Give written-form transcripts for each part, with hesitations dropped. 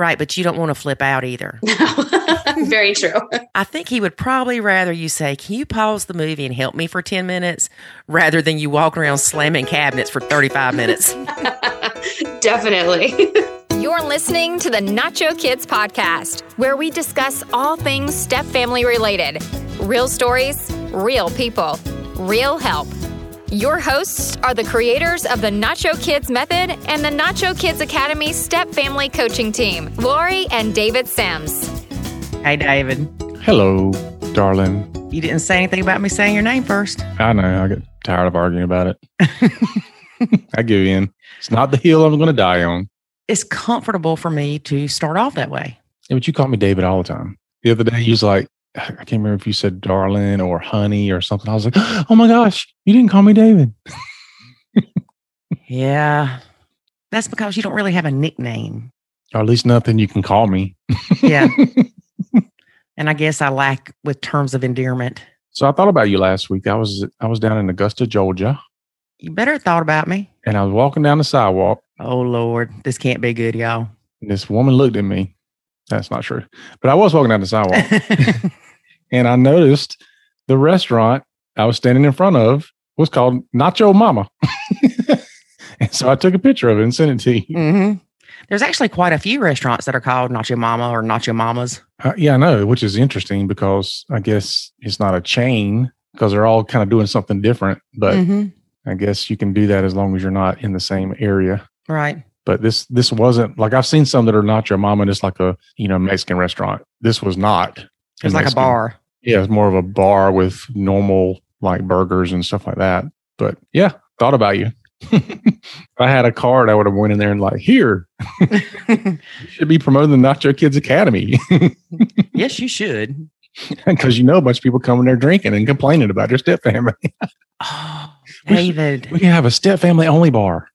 Right, but you don't want to flip out either. No, very true. I think he would probably rather you say, can you pause the movie and help me for 10 minutes, rather than you walking around slamming cabinets for 35 minutes. Definitely. You're listening to the Nacho Kids Podcast, where we discuss all things Step Family related. Real stories, real people, real help. Your hosts are the creators of the Nacho Kids Method and the Nacho Kids Academy Step Family Coaching Team, Lori and David Sims. Hey, David. Hello, darling. You didn't say anything about me saying your name first. I know. I get tired of arguing about it. I give in. It's not the hill I'm going to die on. It's comfortable for me to start off that way. Yeah, but you call me David all the time. The other day, you was like, I can't remember if you said darling or honey or something. I was like, oh my gosh, you didn't call me David. Yeah. That's because you don't really have a nickname. Or at least nothing you can call me. Yeah. And I guess I lack with terms of endearment. So I thought about you last week. I was down in Augusta, Georgia. You better have thought about me. And I was walking down the sidewalk. Oh, Lord. This can't be good, y'all. And this woman looked at me. That's not true. But I was walking down the sidewalk. And I noticed the restaurant I was standing in front of was called Nacho Mama. And so I took a picture of it and sent it to you. Mm-hmm. There's actually quite a few restaurants that are called Nacho Mama or Nacho Mamas. Yeah, I know, which is interesting because I guess it's not a chain because they're all kind of doing something different. But I guess you can do that as long as you're not in the same area. Right. But this wasn't like I've seen some that are Nacho Mama and it's like a, Mexican restaurant. This was not. It's like a bar. Yeah, it's more of a bar with normal like burgers and stuff like that. But yeah, thought about you. If I had a card, I would have went in there and like, here, you should be promoting the Nacho Kids Academy. Yes, you should. Because a bunch of people come in there drinking and complaining about their step family. Oh, David. We can have a step family only bar.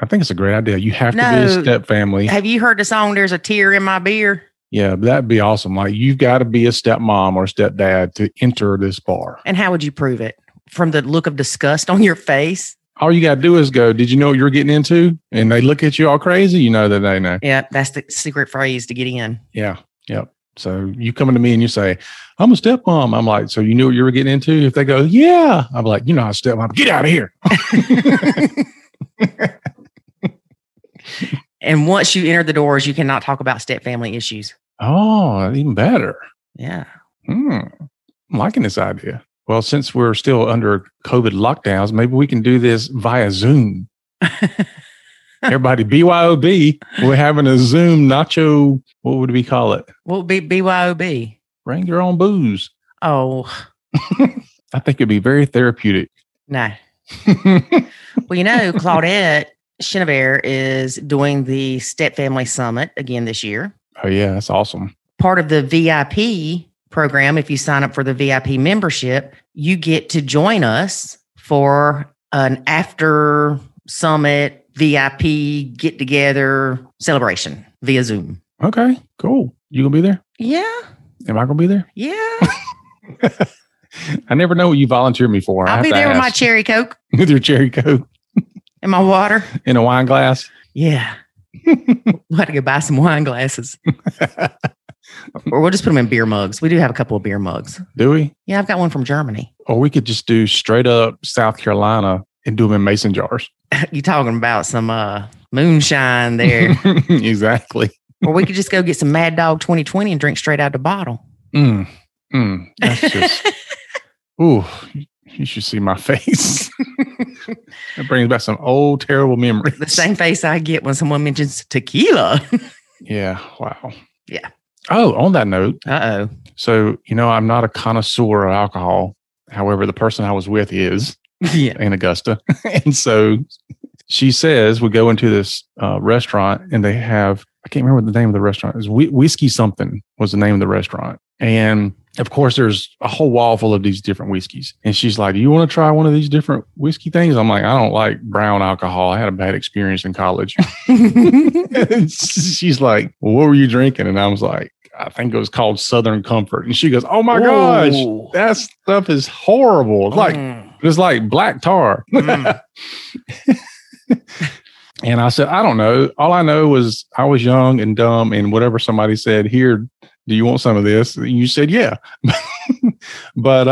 I think it's a great idea. You have to be a step family. Have you heard the song, There's a Tear in My Beer? Yeah, that'd be awesome. Like, you've got to be a stepmom or stepdad to enter this bar. And how would you prove it? From the look of disgust on your face? All you got to do is go, did you know what you're getting into? And they look at you all crazy. You know that they know. Yeah, that's the secret phrase to get in. Yeah, yep. So you come to me and you say, I'm a stepmom. I'm like, so you knew what you were getting into? If they go, yeah. I'm like, you know how stepmom, get out of here. And once you enter the doors, you cannot talk about step family issues. Oh, even better. Yeah. I'm liking this idea. Well, since we're still under COVID lockdowns, maybe we can do this via Zoom. Everybody, BYOB. We're having a Zoom nacho. What would we call it? What would be BYOB? Bring your own booze. Oh. I think it'd be very therapeutic. No. Well, Claudette Shinabare is doing the Step Family Summit again this year. Oh, yeah. That's awesome. Part of the VIP program, if you sign up for the VIP membership, you get to join us for an after summit VIP get together celebration via Zoom. Okay, cool. You going to be there? Yeah. Am I going to be there? Yeah. I never know what you volunteer me for. I'll be there with my cherry Coke. With your cherry Coke. And my water. In a wine glass? Yeah. We'll have to go buy some wine glasses. Or we'll just put them in beer mugs. We do have a couple of beer mugs. Do we? Yeah, I've got one from Germany. Or we could just do straight up South Carolina and do them in mason jars. You're talking about some moonshine there. Exactly. Or we could just go get some Mad Dog 2020 and drink straight out the bottle. That's just... Ooh. You should see my face. It brings back some old, terrible memories. The same face I get when someone mentions tequila. Yeah. Wow. Yeah. Oh, on that note. Uh-oh. So, I'm not a connoisseur of alcohol. However, the person I was with is in Augusta. And so she says we go into this restaurant and they have, I can't remember what the name of the restaurant is. Whiskey something was the name of the restaurant. And of course, there's a whole wall full of these different whiskeys. And she's like, do you want to try one of these different whiskey things? I'm like, I don't like brown alcohol. I had a bad experience in college. She's like, well, what were you drinking? And I was like, I think it was called Southern Comfort. And she goes, oh my gosh, that stuff is horrible. It's like black tar. And I said, I don't know. All I know was I was young and dumb, and whatever somebody said, here, do you want some of this? And you said, yeah. But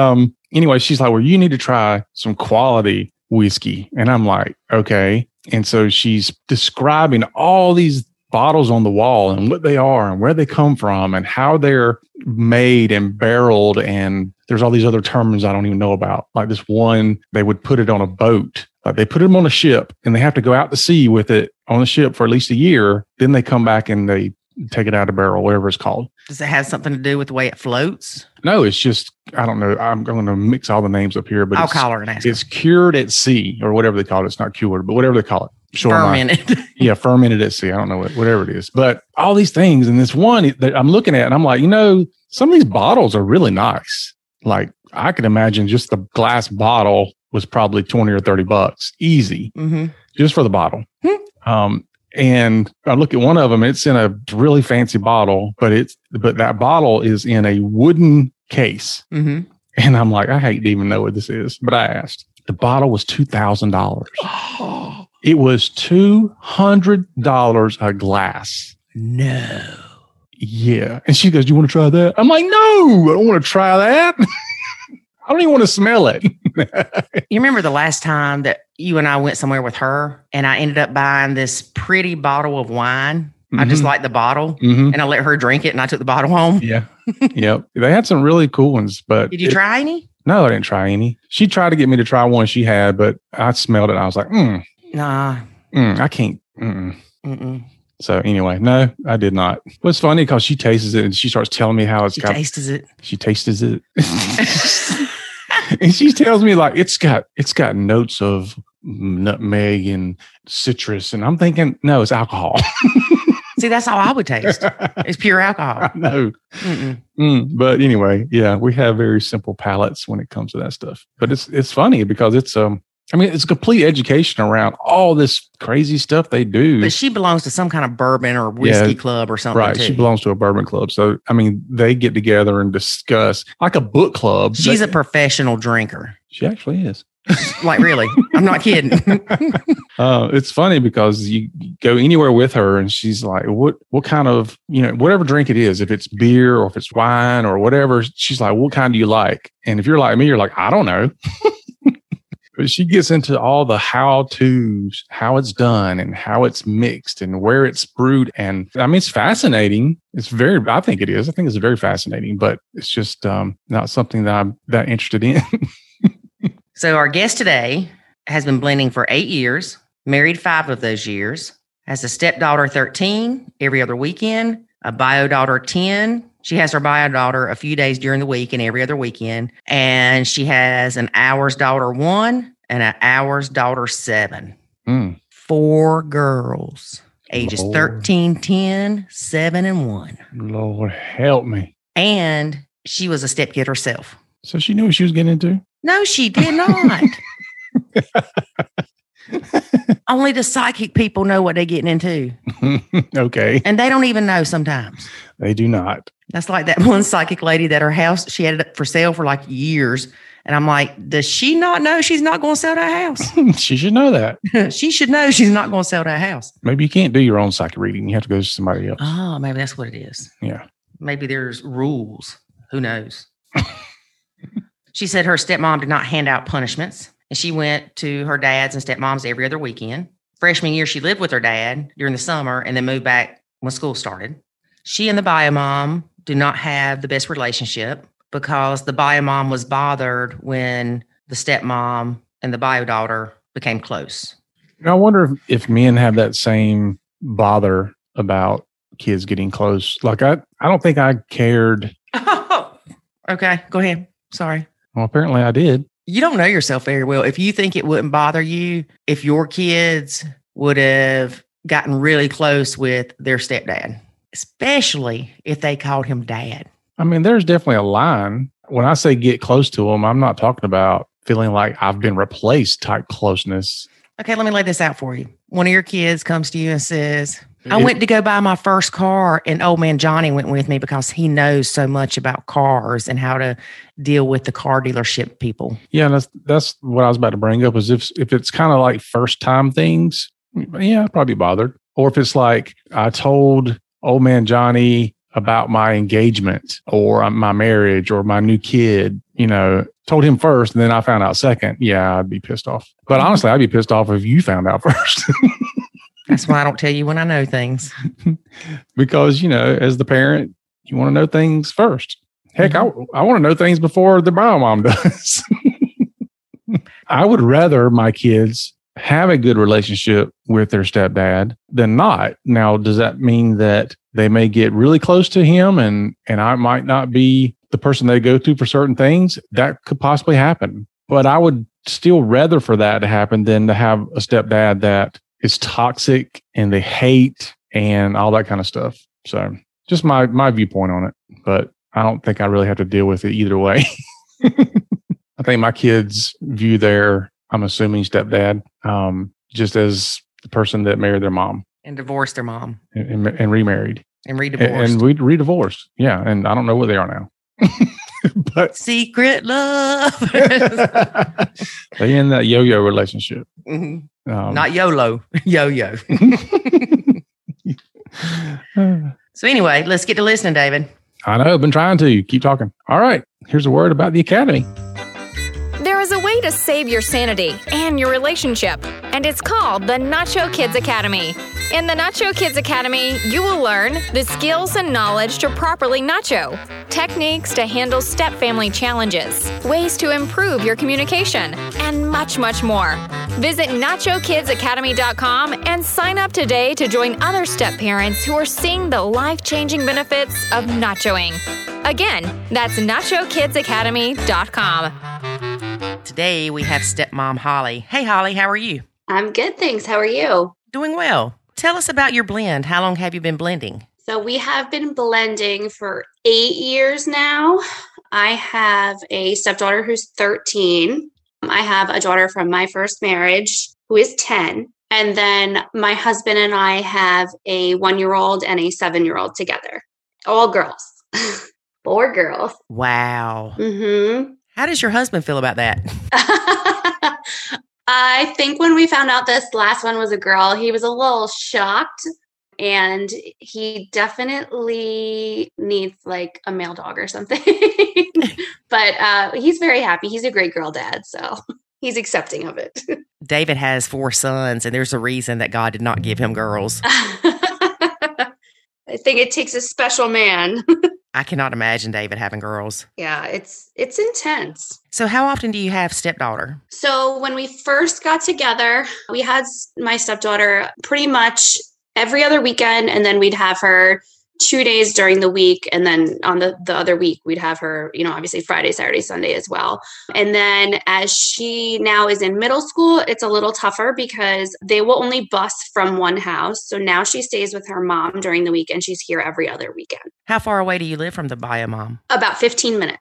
anyway, she's like, well, you need to try some quality whiskey. And I'm like, okay. And so she's describing all these bottles on the wall and what they are and where they come from and how they're made and barreled. And there's all these other terms I don't even know about. Like this one, they would put it on a boat. Like they put them on a ship and they have to go out to sea with it on the ship for at least a year. Then they come back and they take it out of the barrel, whatever it's called. Does it have something to do with the way it floats? No, it's just, I don't know. I'm going to mix all the names up here, but I'll call her and ask her. It's cured at sea or whatever they call it. It's not cured, but whatever they call it. Sure, fermented. Yeah, fermented at sea. I don't know whatever it is, but all these things and this one that I'm looking at and I'm like, you know, some of these bottles are really nice. Like I could imagine just the glass bottle was probably $20 or $30 easy, just for the bottle. And I look at one of them, it's in a really fancy bottle, but that bottle is in a wooden case. And I'm like, I hate to even know what this is, but I asked. The bottle was $2,000. It was $200 a glass. No. Yeah. And she goes, do you want to try that? I'm like, no, I don't want to try that. I don't even want to smell it. You remember the last time that you and I went somewhere with her and I ended up buying this pretty bottle of wine? I just liked the bottle and I let her drink it and I took the bottle home. Yeah. Yep. They had some really cool ones, but did you try any? No, I didn't try any. She tried to get me to try one she had, but I smelled it. And I was like, nah. I can't. So anyway, no, I did not. What's funny because she tastes it and she starts telling me how it's got. She tastes it. And she tells me like it's got notes of nutmeg and citrus, and I'm thinking, no, it's alcohol. See, that's how I would taste. It's pure alcohol. I know. But anyway, yeah, we have very simple palates when it comes to that stuff. But it's funny because it's I mean, it's complete education around all this crazy stuff they do. But she belongs to some kind of bourbon or whiskey club or something. Right. Too. She belongs to a bourbon club. So, I mean, they get together and discuss like a book club. She's a professional drinker. She actually is. Like, really? I'm not kidding. It's funny because you go anywhere with her and she's like, what kind of, you know, whatever drink it is, if it's beer or if it's wine or whatever, she's like, what kind do you like? And if you're like me, you're like, I don't know. But she gets into all the how-tos, how it's done and how it's mixed and where it's brewed. And I mean, it's fascinating. I think it is. I think it's very fascinating, but it's just not something that I'm that interested in. So our guest today has been blending for 8 years, married 5 of those years, has a stepdaughter 13 every other weekend, a bio daughter 10. She has her bio daughter a few days during the week and every other weekend. And she has an hours daughter 1 and an hours daughter 7. 4 girls, ages Lord. 13, 10, 7, and 1. Lord, help me. And she was a stepkid herself. So she knew what she was getting into? No, she did not. Only the psychic people know what they're getting into. Okay. And they don't even know sometimes. They do not. That's like that one psychic lady that her house, she had it up for sale for like years. And I'm like, does she not know she's not going to sell that house? She should know that. She should know she's not going to sell that house. Maybe you can't do your own psychic reading. You have to go to somebody else. Oh, maybe that's what it is. Yeah. Maybe there's rules. Who knows? She said her stepmom did not hand out punishments. And she went to her dad's and stepmom's every other weekend. Freshman year, she lived with her dad during the summer and then moved back when school started. She and the bio mom do not have the best relationship because the bio mom was bothered when the stepmom and the bio daughter became close. I wonder if men have that same bother about kids getting close. Like, I don't think I cared. Oh, okay, go ahead. Sorry. Well, apparently I did. You don't know yourself very well. If you think it wouldn't bother you, if your kids would have gotten really close with their stepdad, especially if they called him dad. I mean, there's definitely a line. When I say get close to him, I'm not talking about feeling like I've been replaced type closeness. Okay, let me lay this out for you. One of your kids comes to you and says, I went to go buy my first car and old man Johnny went with me because he knows so much about cars and how to deal with the car dealership people. Yeah, that's what I was about to bring up is if it's kind of like first time things, yeah, probably bothered. Or if it's like, I told old man Johnny about my engagement or my marriage or my new kid, you know, told him first and then I found out second. Yeah, I'd be pissed off. But honestly, I'd be pissed off if you found out first. That's why I don't tell you when I know things. Because, you know, as the parent, you want to know things first. Heck, I want to know things before the bio mom does. I would rather my kids have a good relationship with their stepdad than not. Now, does that mean that they may get really close to him and I might not be the person they go to for certain things? That could possibly happen. But I would still rather for that to happen than to have a stepdad that is toxic and they hate and all that kind of stuff. So just my viewpoint on it. But I don't think I really have to deal with it either way. I think my kids view their, I'm assuming, stepdad just as the person that married their mom. And divorced their mom. And remarried. And redivorced. And redivorced. Yeah. And I don't know where they are now. But secret love. They're in that yo-yo relationship. Mm-hmm. Not YOLO. Yo-yo. So anyway, let's get to listening, David. I know. I've been trying to. Keep talking. All right. Here's a word about the Academy. There is a way to save your sanity and your relationship, and it's called the Nacho Kids Academy. In the Nacho Kids Academy, you will learn the skills and knowledge to properly nacho, techniques to handle step family challenges, ways to improve your communication, and much, much more. Visit NachoKidsAcademy.com and sign up today to join other step parents who are seeing the life-changing benefits of nachoing. Again, that's NachoKidsAcademy.com. Today, we have stepmom Holly. Hey, Holly, how are you? I'm good, thanks. How are you? Doing well. Tell us about your blend. How long have you been blending? So we have been blending for 8 years now. I have a stepdaughter who's 13. I have a daughter from my first marriage who is 10. And then my husband and I have a 1-year-old and a 7-year-old together. All girls. 4 girls. Wow. Mm-hmm. How does your husband feel about that? I think when we found out this last one was a girl, he was a little shocked, and he definitely needs like a male dog or something. But he's very happy. He's a great girl dad, so he's accepting of it. David has 4 sons, and there's a reason that God did not give him girls. I think it takes a special man. I cannot imagine David having girls. Yeah, it's intense. So how often do you have stepdaughter? So when we first got together, we had my stepdaughter pretty much every other weekend, and then we'd have her 2 days during the week. And then on the other week, we'd have her, you know, obviously Friday, Saturday, Sunday as well. And then as she now is in middle school, it's a little tougher because they will only bus from one house. So now she stays with her mom during the week and she's here every other weekend. How far away do you live from the bio mom? About 15 minutes.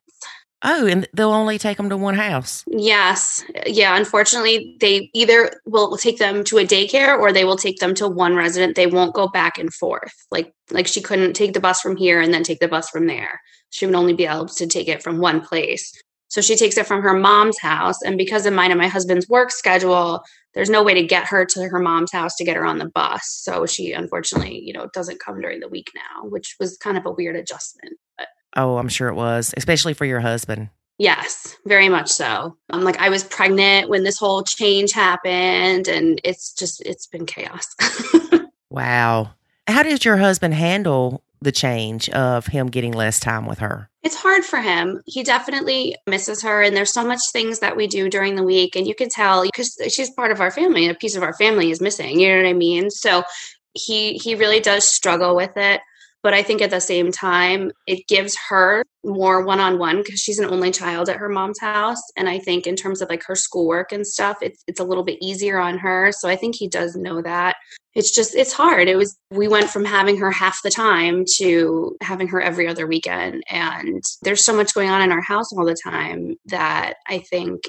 Oh, and they'll only take them to one house. Yes. Yeah. Unfortunately, they either will take them to a daycare or they will take them to one resident. They won't go back and forth. Like she couldn't take the bus from here and then take the bus from there. She would only be able to take it from one place. So she takes it from her mom's house. And because of mine and my husband's work schedule, there's no way to get her to her mom's house to get her on the bus. So she, unfortunately, you know, doesn't come during the week now, which was kind of a weird adjustment. But oh, I'm sure it was, especially for your husband. Yes, very much so. I was pregnant when this whole change happened, and it's been chaos. Wow. How did your husband handle the change of him getting less time with her? It's hard for him. He definitely misses her. And there's so much things that we do during the week. And you can tell because she's part of our family, and a piece of our family is missing. You know what I mean? So he really does struggle with it. But I think at the same time, it gives her more one-on-one because she's an only child at her mom's house. And I think in terms of like her schoolwork and stuff, it's a little bit easier on her. So I think he does know that. It's just, it's hard. We went from having her half the time to having her every other weekend. And there's so much going on in our house all the time that I think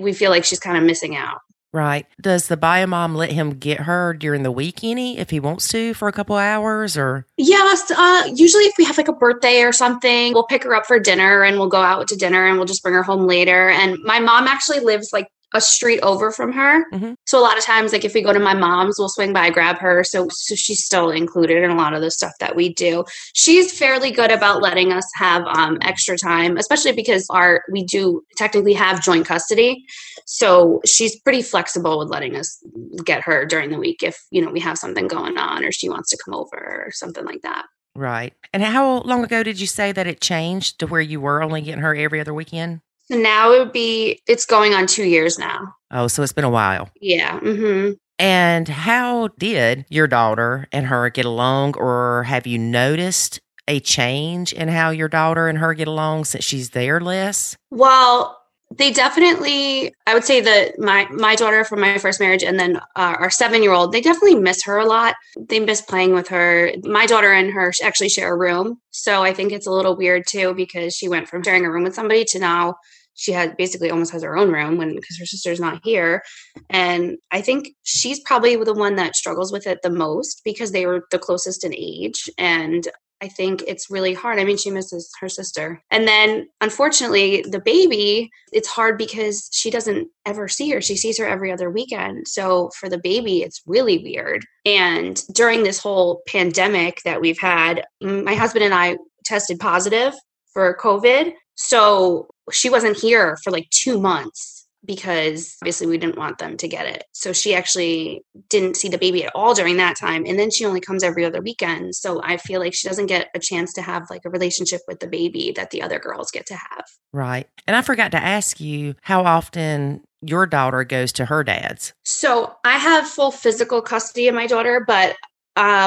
we feel like she's kind of missing out. Right. Does the bio mom let him get her during the week any, if he wants to, for a couple hours or? Yes. Usually if we have like a birthday or something, we'll pick her up for dinner and we'll go out to dinner and we'll just bring her home later. And my mom actually lives like a street over from her. Mm-hmm. So a lot of times, like if we go to my mom's, we'll swing by, grab her. So she's still included in a lot of the stuff that we do. She's fairly good about letting us have extra time, especially because we do technically have joint custody. So she's pretty flexible with letting us get her during the week if, you know, we have something going on or she wants to come over or something like that. Right. And how long ago did you say that it changed to where you were only getting her every other weekend? So now it's going on 2 years now. Oh, so it's been a while. Yeah. Mm-hmm. And how did your daughter and her get along, or have you noticed a change in how your daughter and her get along since she's there less? Well, they definitely, I would say that my daughter from my first marriage and then our 7-year-old, they definitely miss her a lot. They miss playing with her. My daughter and her actually share a room. So I think it's a little weird too, because she went from sharing a room with somebody to now she has basically almost has her own room because her sister's not here. And I think she's probably the one that struggles with it the most because they were the closest in age. And I think it's really hard. I mean, she misses her sister. And then unfortunately, the baby, it's hard because she doesn't ever see her. She sees her every other weekend. So for the baby, it's really weird. And during this whole pandemic that we've had, my husband and I tested positive for COVID. So she wasn't here for like 2 months. Because obviously we didn't want them to get it. So she actually didn't see the baby at all during that time. And then she only comes every other weekend. So I feel like she doesn't get a chance to have like a relationship with the baby that the other girls get to have. Right. And I forgot to ask you how often your daughter goes to her dad's. So I have full physical custody of my daughter, but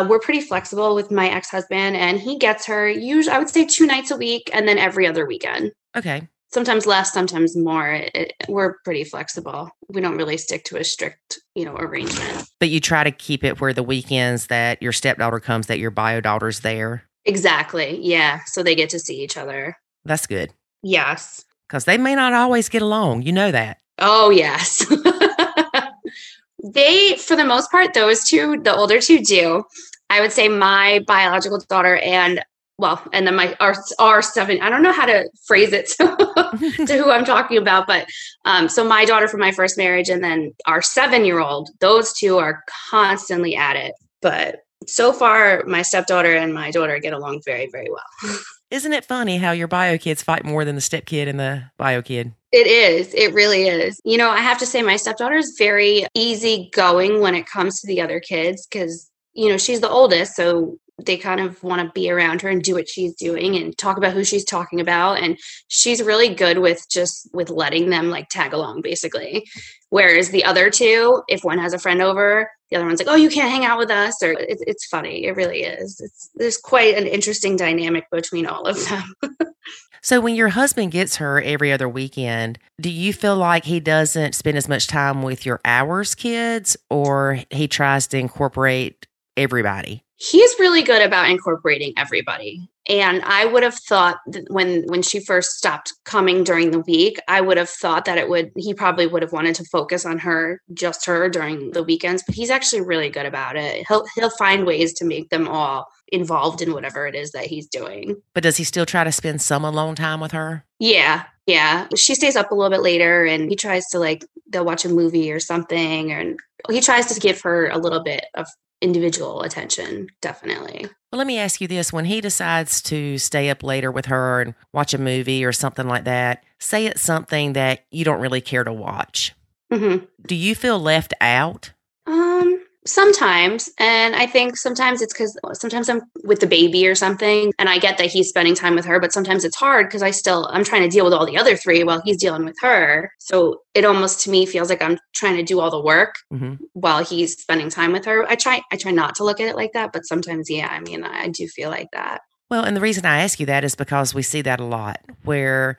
we're pretty flexible with my ex-husband, and he gets her usually, I would say 2 nights a week and then every other weekend. Okay. Sometimes less, sometimes more. We're pretty flexible. We don't really stick to a strict, arrangement. But you try to keep it where the weekends that your stepdaughter comes, that your bio daughter's there. Exactly. Yeah. So they get to see each other. That's good. Yes. Because they may not always get along. You know that. Oh, yes. They, for the most part, those two, the older two do. I would say my biological daughter and then our 7, I don't know how to phrase it to who I'm talking about, but so my daughter from my first marriage and then our 7-year-old, those two are constantly at it. But so far, my stepdaughter and my daughter get along very, very well. Isn't it funny how your bio kids fight more than the stepkid and the bio kid? It is. It really is. I have to say my stepdaughter is very easygoing when it comes to the other kids because, she's the oldest. So they kind of want to be around her and do what she's doing and talk about who she's talking about. And she's really good with letting them like tag along basically. Whereas the other two, if one has a friend over, the other one's like, oh, you can't hang out with us. Or it's funny. It really is. There's quite an interesting dynamic between all of them. So when your husband gets her every other weekend, do you feel like he doesn't spend as much time with your hours kids, or he tries to incorporate everybody? He's really good about incorporating everybody. And I would have thought that when she first stopped coming during the week, I would have thought that he probably would have wanted to focus on her, just her during the weekends, but he's actually really good about it. He'll find ways to make them all involved in whatever it is that he's doing. But does he still try to spend some alone time with her? Yeah. Yeah. She stays up a little bit later and he tries to they'll watch a movie or something. And he tries to give her a little bit of individual attention, definitely. Well, let me ask you this. When he decides to stay up later with her and watch a movie or something like that, say it's something that you don't really care to watch. Mm-hmm. Do you feel left out? Sometimes. And I think sometimes it's because sometimes I'm with the baby or something and I get that he's spending time with her, but sometimes it's hard because I'm trying to deal with all the other three while he's dealing with her. So it almost to me feels like I'm trying to do all the work while he's spending time with her. I try not to look at it like that, but sometimes, yeah, I do feel like that. Well, and the reason I ask you that is because we see that a lot where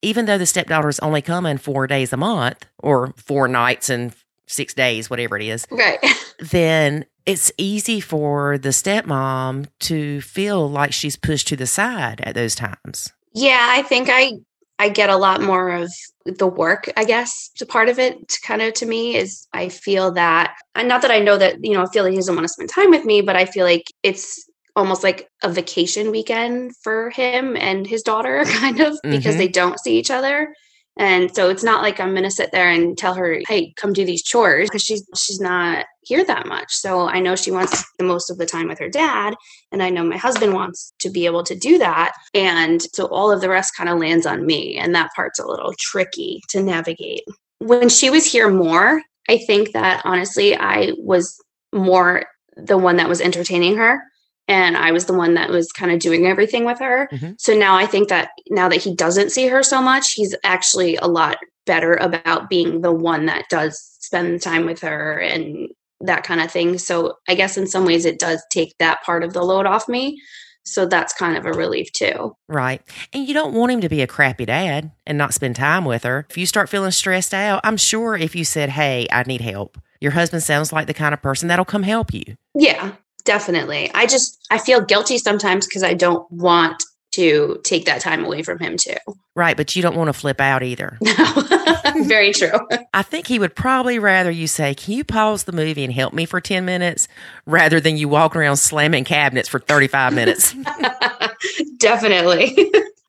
even though the stepdaughter's only coming 4 days a month or 4 nights and 6 days, whatever it is, right? Then it's easy for the stepmom to feel like she's pushed to the side at those times. Yeah, I think I get a lot more of the work, I guess. Part of it kind of to me is I feel that, and not that I know that, I feel like he doesn't want to spend time with me, but I feel like it's almost like a vacation weekend for him and his daughter, kind of, because they don't see each other. And so it's not like I'm going to sit there and tell her, hey, come do these chores, because she's not here that much. So I know she wants the most of the time with her dad. And I know my husband wants to be able to do that. And so all of the rest kind of lands on me. And that part's a little tricky to navigate. When she was here more, I think that honestly, I was more the one that was entertaining her. And I was the one that was kind of doing everything with her. Mm-hmm. So now I think that now that he doesn't see her so much, he's actually a lot better about being the one that does spend time with her and that kind of thing. So I guess in some ways it does take that part of the load off me. So that's kind of a relief too. Right. And you don't want him to be a crappy dad and not spend time with her. If you start feeling stressed out, I'm sure if you said, hey, I need help, your husband sounds like the kind of person that'll come help you. Yeah. Definitely. I feel guilty sometimes because I don't want to take that time away from him too. Right. But you don't want to flip out either. No. Very true. I think he would probably rather you say, can you pause the movie and help me for 10 minutes rather than you walk around slamming cabinets for 35 minutes. Definitely.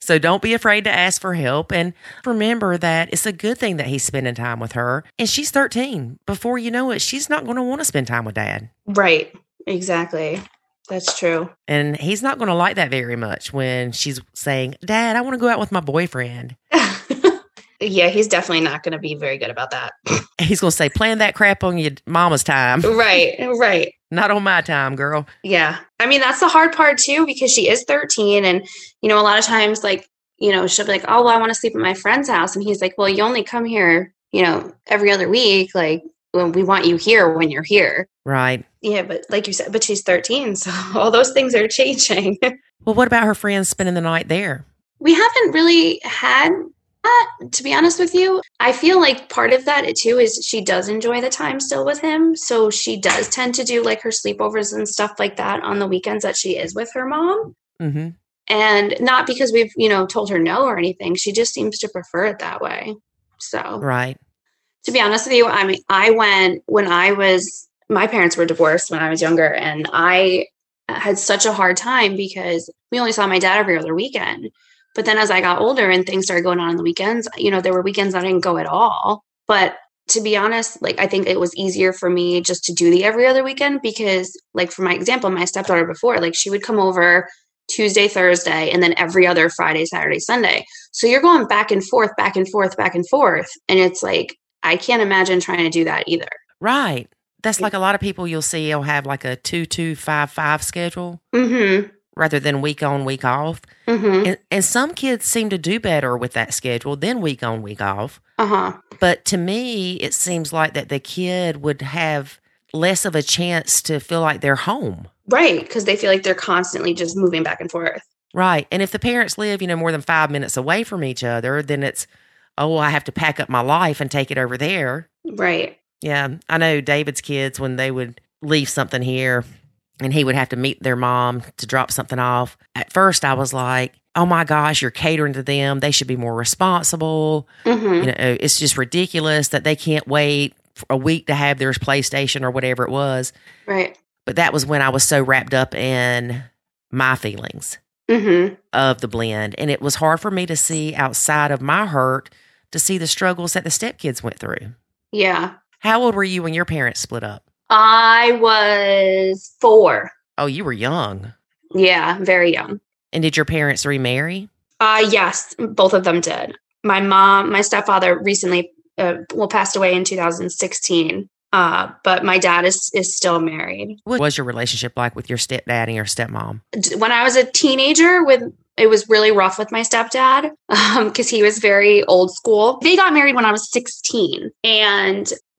So don't be afraid to ask for help. And remember that it's a good thing that he's spending time with her. And she's 13. Before you know it, she's not going to want to spend time with dad. Right. Exactly. That's true. And he's not going to like that very much when she's saying, Dad, I want to go out with my boyfriend. Yeah, he's definitely not going to be very good about that. He's going to say, plan that crap on your mama's time. Right, right. Not on my time, girl. Yeah. I mean, that's the hard part too, because she is 13. And, you know, a lot of times, like, you know, she'll be like, oh, well, I want to sleep at my friend's house. And he's like, well, you only come here, you know, every other week. Like, well, we want you here when you're here. Right. Yeah, but like you said, but she's 13, so all those things are changing. Well, what about her friends spending the night there? We haven't really had that, to be honest with you. I feel like part of that too is she does enjoy the time still with him. So she does tend to do like her sleepovers and stuff like that on the weekends that she is with her mom. Mm-hmm. And not because we've, you know, told her no or anything. She just seems to prefer it that way. So. Right. To be honest with you, I mean, my parents were divorced when I was younger, and I had such a hard time because we only saw my dad every other weekend. But then as I got older and things started going on the weekends, you know, there were weekends I didn't go at all. But to be honest, like, I think it was easier for me just to do the every other weekend because, like, for my example, my stepdaughter before, like, she would come over Tuesday, Thursday, and then every other Friday, Saturday, Sunday. So you're going back and forth, back and forth, back and forth. And it's like, I can't imagine trying to do that either. Right. That's like a lot of people you'll see will have like a 2-2-5-5 schedule mm-hmm. rather than week on, week off. Mm-hmm. And some kids seem to do better with that schedule than week on, week off. Uh-huh. But to me, it seems like that the kid would have less of a chance to feel like they're home. Right, because they feel like they're constantly just moving back and forth. Right. And if the parents live, you know, more than 5 minutes away from each other, then it's, oh, I have to pack up my life and take it over there. Right. Yeah, I know David's kids, when they would leave something here and he would have to meet their mom to drop something off. At first, I was like, oh my gosh, you're catering to them. They should be more responsible. Mm-hmm. You know, it's just ridiculous that they can't wait for a week to have their PlayStation or whatever it was. Right. But that was when I was so wrapped up in my feelings mm-hmm. of the blend. And it was hard for me to see outside of my hurt to see the struggles that the stepkids went through. Yeah. How old were you when your parents split up? I was 4. Oh, you were young. Yeah, very young. And did your parents remarry? Yes, both of them did. My stepfather recently, passed away in 2016. But my dad is still married. What was your relationship like with your stepdad and your stepmom? When I was a teenager, it was really rough with my stepdad because he was very old school. They got married when I was 16,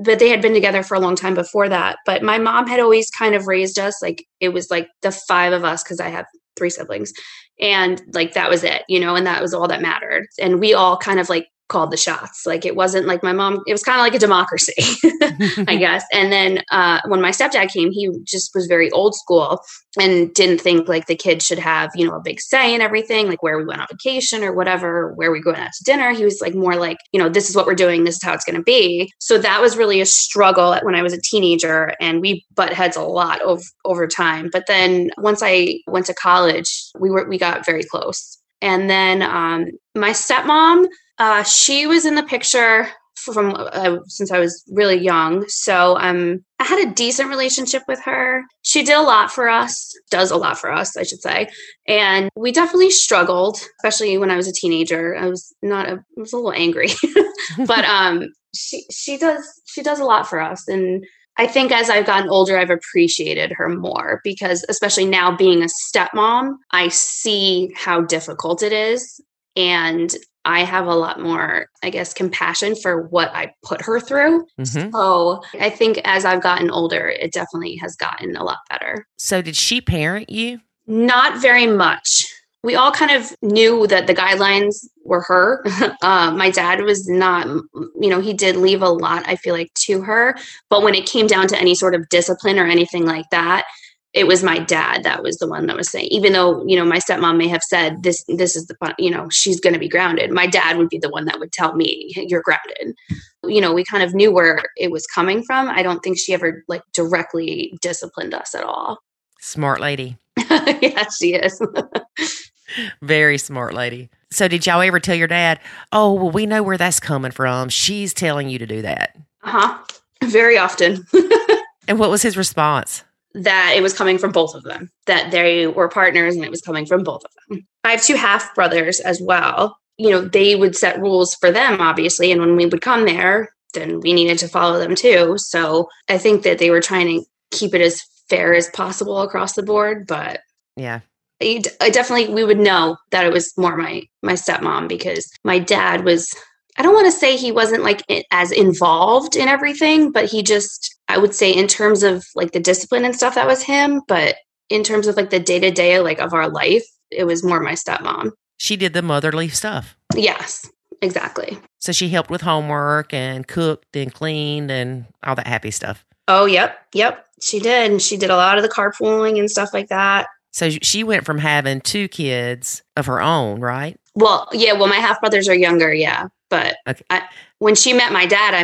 but they had been together for a long time before that. But my mom had always kind of raised us like it was like the 5 of us because I have 3 siblings, and like that was it, you know, and that was all that mattered. And we all kind of like called the shots. Like it wasn't like my mom, it was kind of like a democracy, I guess. And then when my stepdad came, he just was very old school and didn't think like the kid should have, you know, a big say in everything, like where we went on vacation or whatever, where we going out to dinner. He was like more like, you know, this is what we're doing. This is how it's going to be. So that was really a struggle when I was a teenager, and we butt heads a lot over time. But then once I went to college, we got very close. And then my stepmom, She was in the picture from since I was really young. So I had a decent relationship with her. She did a lot for us, does a lot for us, I should say. And we definitely struggled, especially when I was a teenager. I was a little angry, but she does a lot for us. And I think as I've gotten older, I've appreciated her more because especially now being a stepmom, I see how difficult it is. And I have a lot more, I guess, compassion for what I put her through. Mm-hmm. So I think as I've gotten older, it definitely has gotten a lot better. So did she parent you? Not very much. We all kind of knew that the guidelines were her. My dad was not, he did leave a lot, I feel like, to her. But when it came down to any sort of discipline or anything like that, it was my dad that was the one that was saying, even though, my stepmom may have said this is the, she's going to be grounded. My dad would be the one that would tell me you're grounded. We kind of knew where it was coming from. I don't think she ever directly disciplined us at all. Smart lady. Yeah, she is. Very smart lady. So did y'all ever tell your dad, oh, well, we know where that's coming from. She's telling you to do that. Uh-huh. Very often. And what was his response? That it was coming from both of them, that they were partners and it was coming from both of them. I have two half brothers as well. They would set rules for them, obviously. And when we would come there, then we needed to follow them too. So I think that they were trying to keep it as fair as possible across the board. But yeah, we would know that it was more my stepmom because my dad was, I don't want to say he wasn't as involved in everything, but he just, I would say in terms of the discipline and stuff, that was him. But in terms of the day-to-day of our life, it was more my stepmom. She did the motherly stuff. Yes, exactly. So she helped with homework and cooked and cleaned and all that happy stuff. Oh, yep. Yep. She did. And she did a lot of the carpooling and stuff like that. So she went from having two kids of her own, right? Well, yeah. Well, my half brothers are younger. Yeah. But okay. When she met my dad,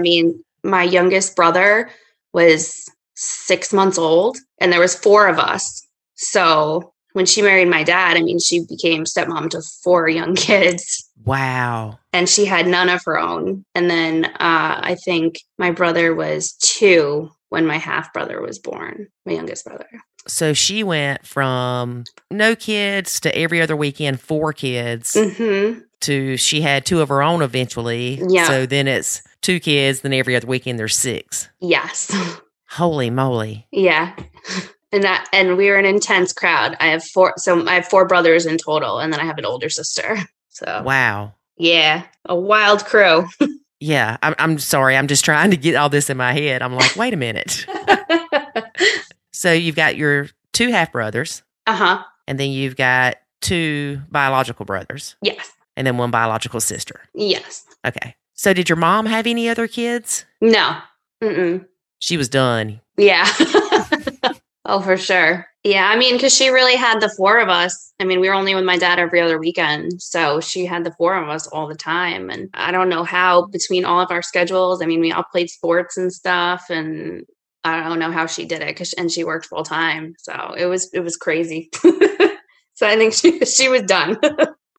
my youngest brother was 6 months old and there was four of us. So when she married my dad, she became stepmom to four young kids. Wow. And she had none of her own. And then I think my brother was two when my half brother was born, my youngest brother. So she went from no kids to every other weekend, four kids, mm-hmm. to she had two of her own eventually. Yeah. So then it's two kids, then every other weekend there's six. Yes. Holy moly. Yeah. And we were an intense crowd. I have four brothers in total, and then I have an older sister. So wow. Yeah. A wild crew. Yeah. I'm sorry. I'm just trying to get all this in my head. I'm like, wait a minute. So you've got your two half brothers. Uh-huh. And then you've got two biological brothers. Yes. And then one biological sister. Yes. Okay. So did your mom have any other kids? No. Mm-mm. She was done. Yeah. Oh, for sure. Yeah. Because she really had the four of us. We were only with my dad every other weekend. So she had the four of us all the time. And I don't know how between all of our schedules, we all played sports and stuff. And I don't know how she did it because she worked full time. So it was crazy. So I think she was done.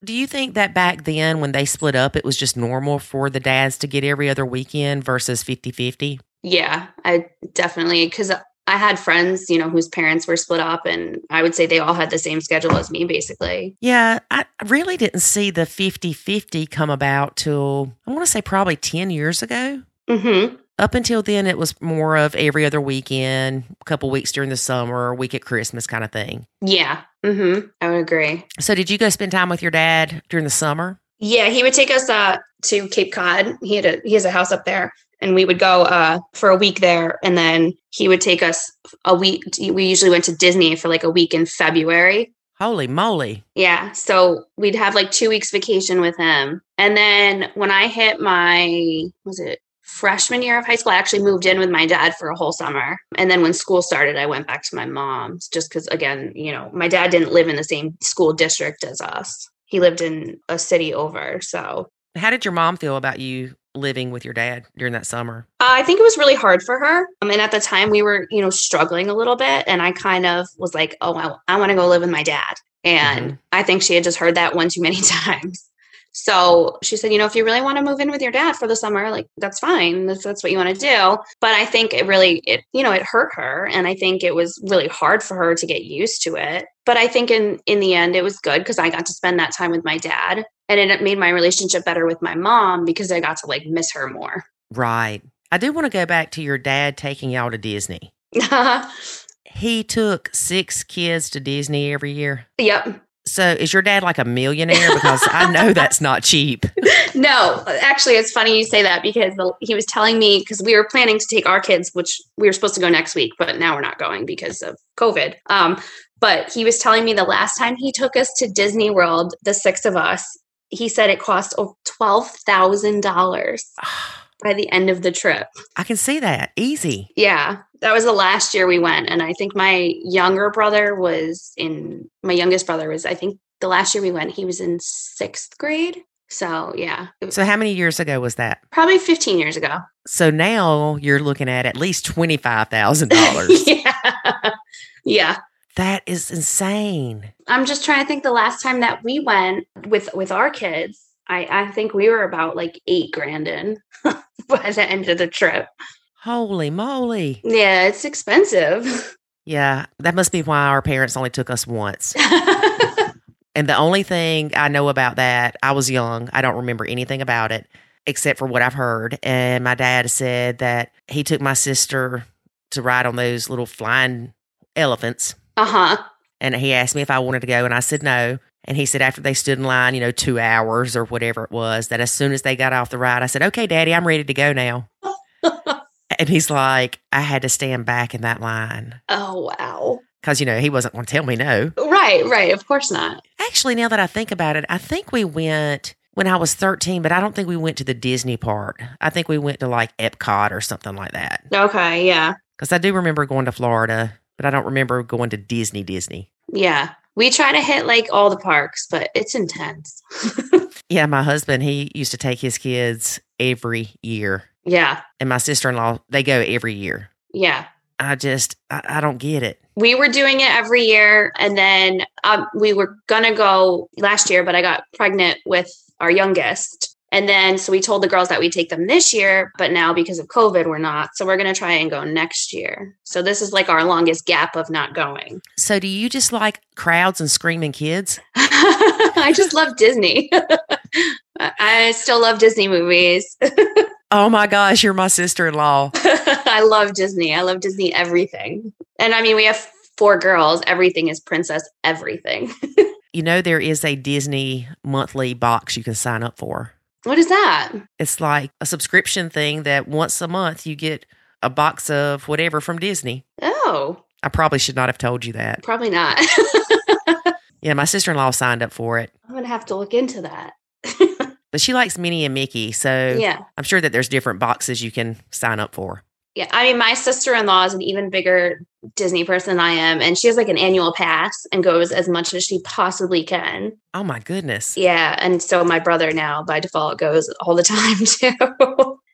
Do you think that back then when they split up, it was just normal for the dads to get every other weekend versus 50-50? Yeah, I definitely, because I had friends, whose parents were split up and I would say they all had the same schedule as me, basically. Yeah, I really didn't see the 50-50 come about till, I want to say probably 10 years ago. Mm-hmm. Up until then, it was more of every other weekend, a couple weeks during the summer, a week at Christmas kind of thing. Yeah, mm-hmm. I would agree. So did you go spend time with your dad during the summer? Yeah, he would take us to Cape Cod. He has a house up there, and we would go for a week there, and then he would take us a week. We usually went to Disney for a week in February. Holy moly. Yeah. So we'd have 2 weeks vacation with him. And then when I hit my, was it? Freshman year of high school, I actually moved in with my dad for a whole summer. And then when school started, I went back to my mom's just because, again, my dad didn't live in the same school district as us. He lived in a city over. So how did your mom feel about you living with your dad during that summer? I think it was really hard for her. And at the time we were, struggling a little bit. And I kind of was like, oh, I want to go live with my dad. And mm-hmm. I think she had just heard that one too many times. So she said, you know, if you really want to move in with your dad for the summer, like, that's fine. If that's what you want to do. But I think it hurt her. And I think it was really hard for her to get used to it. But I think in the end, it was good because I got to spend that time with my dad. And it made my relationship better with my mom because I got to like miss her more. Right. I do want to go back to your dad taking y'all to Disney. He took 6 kids to Disney every year. Yep. So is your dad like a millionaire? Because I know that's not cheap. No, actually, it's funny you say that because he was telling me, because we were planning to take our kids, which we were supposed to go next week, but now we're not going because of COVID. But he was telling me the last time he took us to Disney World, the 6 of us, he said it cost $12,000 by the end of the trip. I can see that. Easy. Yeah. That was the last year we went. And I think my youngest brother was, I think the last year we went, he was in 6th grade. So yeah. So how many years ago was that? Probably 15 years ago. So now you're looking at least $25,000. Yeah. Yeah. That is insane. I'm just trying to think the last time that we went with our kids, I think we were about like $8,000 in by the end of the trip. Holy moly. Yeah, it's expensive. Yeah, that must be why our parents only took us once. And the only thing I know about that, I was young. I don't remember anything about it except for what I've heard. And my dad said that he took my sister to ride on those little flying elephants. Uh-huh. And he asked me if I wanted to go, and I said no. And he said after they stood in line, 2 hours or whatever it was, that as soon as they got off the ride, I said, okay, Daddy, I'm ready to go now. And he's like, I had to stand back in that line. Oh, wow. Because, he wasn't going to tell me no. Right. Of course not. Actually, now that I think about it, I think we went when I was 13, but I don't think we went to the Disney part. I think we went to like Epcot or something like that. Okay, yeah. Because I do remember going to Florida, but I don't remember going to Disney. Yeah. We try to hit like all the parks, but it's intense. Yeah. My husband, he used to take his kids every year. Yeah. And my sister-in-law, they go every year. Yeah. I don't get it. We were doing it every year. And then we were going to go last year, but I got pregnant with our youngest. And then, so we told the girls that we take them this year, but now because of COVID, we're not. So we're going to try and go next year. So this is like our longest gap of not going. So do you just like crowds and screaming kids? I just love Disney. I still love Disney movies. Oh my gosh, you're my sister-in-law. I love Disney. I love Disney everything. And I mean, we have 4 girls. Everything is princess everything. There is a Disney monthly box you can sign up for. What is that? It's like a subscription thing that once a month you get a box of whatever from Disney. Oh. I probably should not have told you that. Probably not. Yeah, my sister-in-law signed up for it. I'm going to have to look into that. But she likes Minnie and Mickey, so yeah. I'm sure that there's different boxes you can sign up for. Yeah, I mean, my sister-in-law is an even bigger Disney person than I am, and she has like an annual pass and goes as much as she possibly can. Oh, my goodness. Yeah, and so my brother now, by default, goes all the time, too.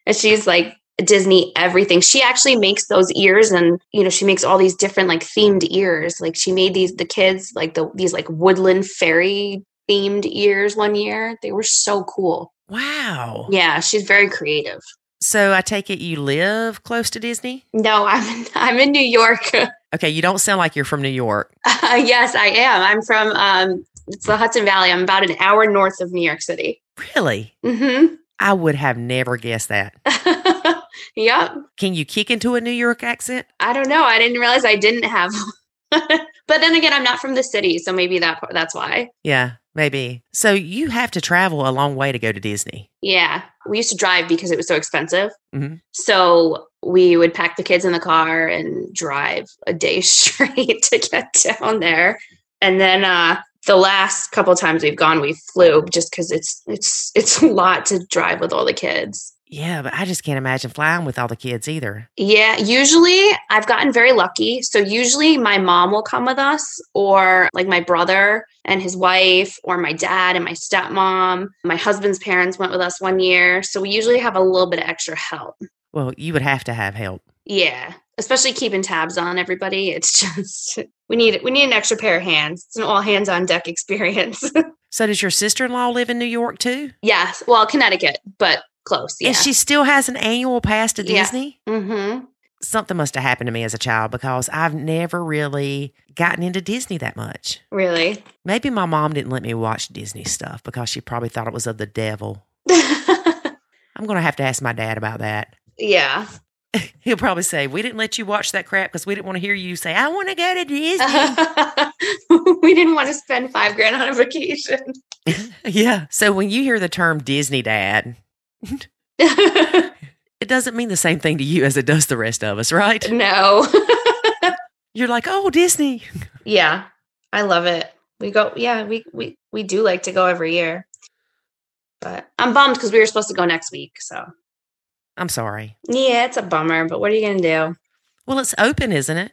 And she's like Disney everything. She actually makes those ears, and, she makes all these different, like, themed ears. Like, she made the kids, like, these, like, woodland fairy themed ears one year. They were so cool. Wow. Yeah, she's very creative. So I take it you live close to Disney? No, I'm in New York. Okay, you don't sound like you're from New York. Yes, I am. I'm from it's the Hudson Valley. I'm about an hour north of New York City. Really? Mm-hmm. I would have never guessed that. Yep. Can you kick into a New York accent? I don't know. I didn't realize I didn't have one. But then again, I'm not from the city, so maybe that's why. Yeah, maybe. So you have to travel a long way to go to Disney. Yeah. We used to drive because it was so expensive. Mm-hmm. So we would pack the kids in the car and drive a day straight to get down there. And then the last couple of times we've gone, we flew just because it's a lot to drive with all the kids. Yeah, but I just can't imagine flying with all the kids either. Yeah, usually I've gotten very lucky. So usually my mom will come with us or like my brother and his wife or my dad and my stepmom. My husband's parents went with us one year. So we usually have a little bit of extra help. Well, you would have to have help. Yeah, especially keeping tabs on everybody. It's just we need an extra pair of hands. It's an all hands on deck experience. So does your sister-in-law live in New York too? Yes. Well, Connecticut, but close. Yeah. And she still has an annual pass to Disney? Yeah. Mm-hmm. Something must have happened to me as a child because I've never really gotten into Disney that much. Really? Maybe my mom didn't let me watch Disney stuff because she probably thought it was of the devil. I'm going to have to ask my dad about that. Yeah. He'll probably say, we didn't let you watch that crap because we didn't want to hear you say, I want to go to Disney. We didn't want to spend $5,000 on a vacation. Yeah. So when you hear the term Disney dad, it doesn't mean the same thing to you as it does the rest of us, right? No. You're like, oh, Disney. Yeah. I love it. We go. Yeah, we do like to go every year. But I'm bummed because we were supposed to go next week, so. I'm sorry. Yeah, it's a bummer, but what are you going to do? Well, it's open, isn't it?